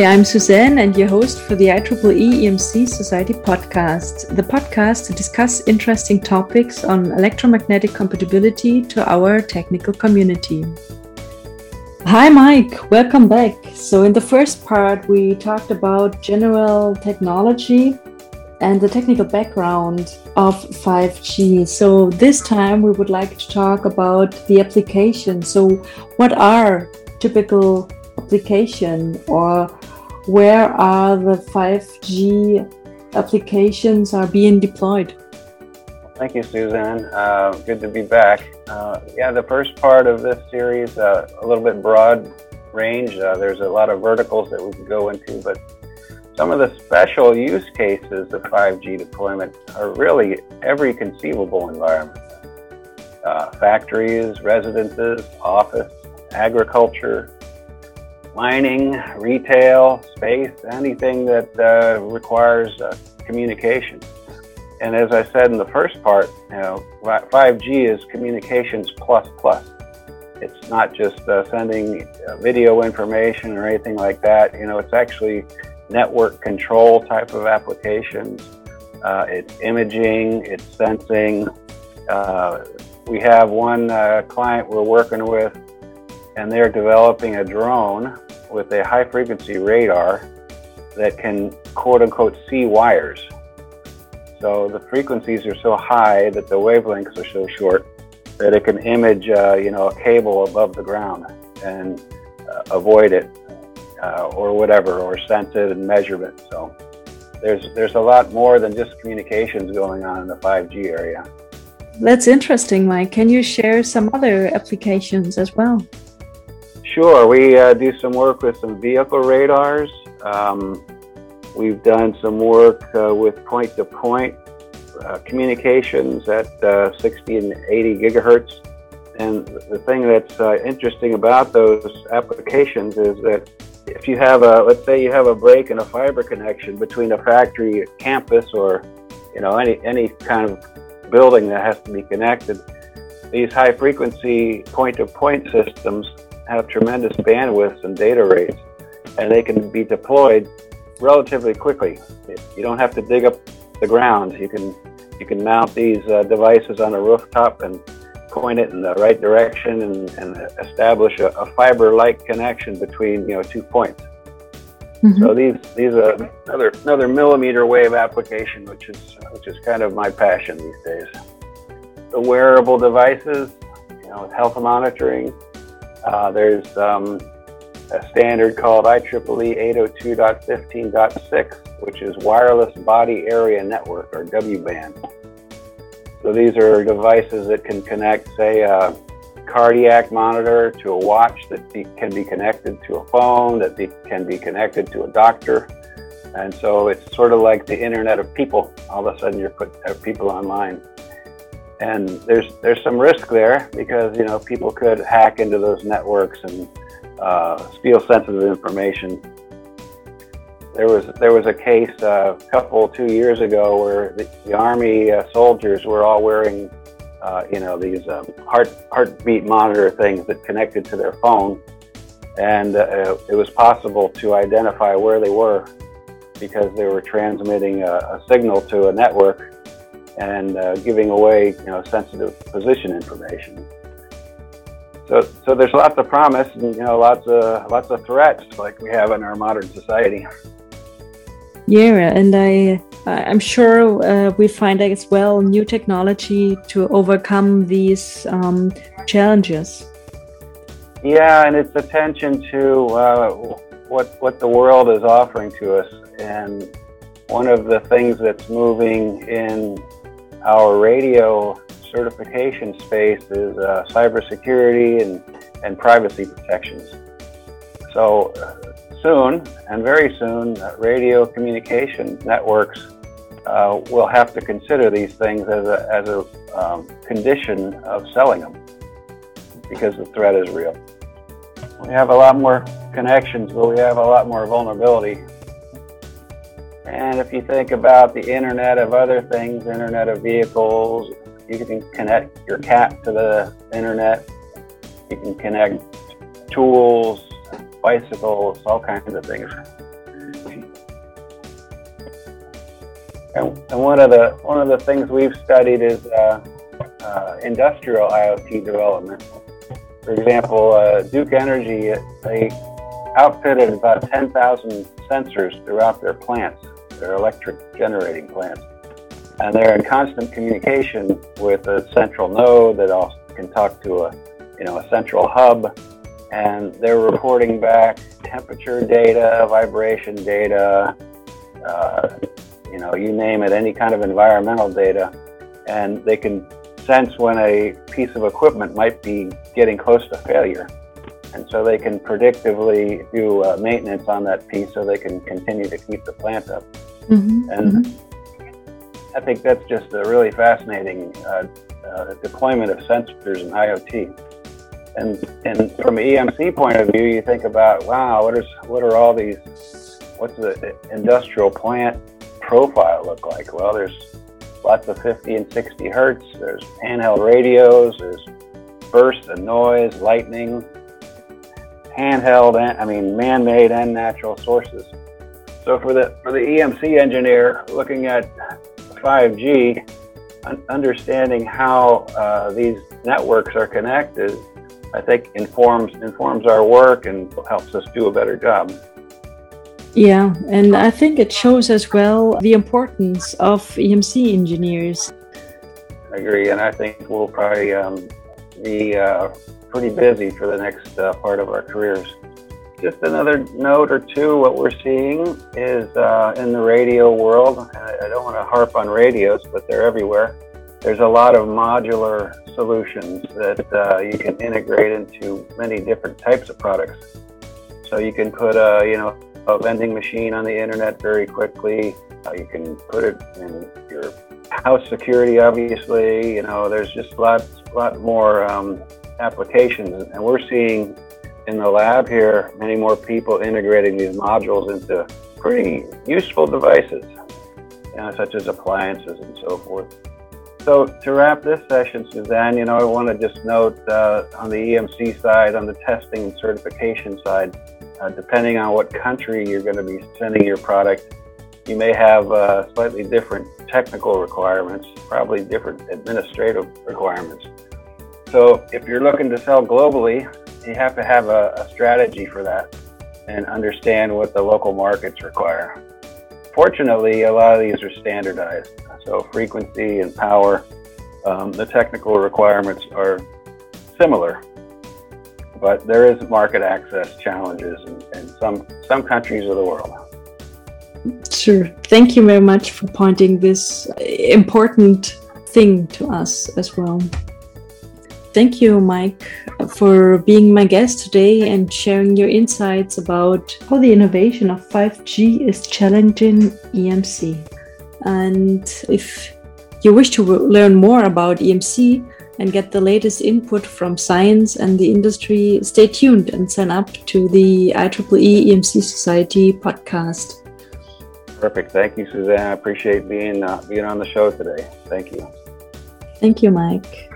Hi, I'm Suzanne and your host for the IEEE EMC Society podcast, the podcast to discuss interesting topics on electromagnetic compatibility to our technical community. Hi, Mike. Welcome back. So in the first part, we talked about general technology and the technical background of 5G. So this time we would like to talk about the application. So what are typical application, or where are the 5G applications are being deployed? Thank you, Suzanne. Good to be back. The first part of this series, a little bit broad range. There's a lot of verticals that we can go into, but some of the special use cases of 5G deployment are really every conceivable environment. Factories, residences, office, agriculture, mining, retail, space, anything that requires communication. And as I said in the first part, 5G is communications plus. It's not just sending video information or anything like that. It's actually network control type of applications. It's imaging, it's sensing. We have one client we're working with, and they're developing a drone with a high-frequency radar that can, quote-unquote, see wires. So the frequencies are so high that the wavelengths are so short that it can image, a cable above the ground and avoid it or whatever, or sense it and measure it. So there's a lot more than just communications going on in the 5G area. That's interesting, Mike. Can you share some other applications as well? Sure. We do some work with some vehicle radars. We've done some work with point-to-point communications at 60 and 80 gigahertz. And the thing that's interesting about those applications is that if you have let's say you have a break in a fiber connection between a factory campus or, any kind of building that has to be connected, these high-frequency point-to-point systems have tremendous bandwidths and data rates, and they can be deployed relatively quickly. You don't have to dig up the ground. You can mount these devices on a rooftop and point it in the right direction and establish a fiber-like connection between 2 points. Mm-hmm. So these are another millimeter wave application, which is kind of my passion these days. The wearable devices, health monitoring. There's a standard called IEEE 802.15.6, which is Wireless Body Area Network, or WBAN. So these are devices that can connect, say, a cardiac monitor to a watch that can be connected to a phone, that can be connected to a doctor. And so it's sort of like the Internet of People. All of a sudden, you're putting people online. And there's some risk there because, people could hack into those networks and steal sensitive information. There was a case a couple, 2 years ago where the Army soldiers were all wearing, these heartbeat monitor things that connected to their phone. And it was possible to identify where they were because they were transmitting a signal to a network and giving away, sensitive position information. So there's lots of promise and, lots of threats like we have in our modern society. Yeah, and I'm sure we find as well new technology to overcome these challenges. Yeah, and it's attention to what the world is offering to us. And one of the things that's moving in our radio certification space is cybersecurity and privacy protections. So very soon, radio communication networks will have to consider these things as a condition of selling them because the threat is real. We have a lot more connections, but we have a lot more vulnerability. And if you think about the Internet of other things, Internet of vehicles, you can connect your cat to the internet. You can connect tools, bicycles, all kinds of things. And one of the things we've studied is industrial IoT development. For example, Duke Energy, they outfitted about 10,000 sensors throughout their plants, their electric generating plants. And they're in constant communication with a central node that also can talk to a central hub. And they're reporting back temperature data, vibration data, you name it, any kind of environmental data. And they can sense when a piece of equipment might be getting close to failure. And so they can predictively do maintenance on that piece so they can continue to keep the plant up. Mm-hmm. And I think that's just a really fascinating deployment of sensors in IoT. And from an EMC point of view, you think about, wow, what's the industrial plant profile look like? Well, there's lots of 50 and 60 hertz, there's handheld radios, there's bursts of noise, lightning, man-made and natural sources. So for the EMC engineer looking at 5G, understanding how these networks are connected, I think informs our work and helps us do a better job. Yeah, and I think it shows as well the importance of EMC engineers. I agree, and I think we'll probably be pretty busy for the next part of our careers. Just another note or two, what we're seeing is in the radio world, I don't want to harp on radios, but they're everywhere. There's a lot of modular solutions that you can integrate into many different types of products. So you can put a vending machine on the internet very quickly. You can put it in your house security, obviously. There's just lot more applications. And we're seeing in the lab here many more people integrating these modules into pretty useful devices, such as appliances and so forth. So to wrap this session, Suzanne, I want to just note on the EMC side, on the testing and certification side, depending on what country you're going to be sending your product, you may have slightly different technical requirements, probably different administrative requirements. So if you're looking to sell globally, you have to have a strategy for that and understand what the local markets require. Fortunately, a lot of these are standardized. So frequency and power, the technical requirements are similar. But there is market access challenges in some countries of the world. Sure. Thank you very much for pointing this important thing to us as well. Thank you, Mike, for being my guest today and sharing your insights about how the innovation of 5G is challenging EMC. And if you wish to learn more about EMC, and get the latest input from science and the industry, stay tuned and sign up to the IEEE EMC Society podcast. Perfect. Thank you, Suzanne. I appreciate being on the show today. Thank you. Thank you, Mike.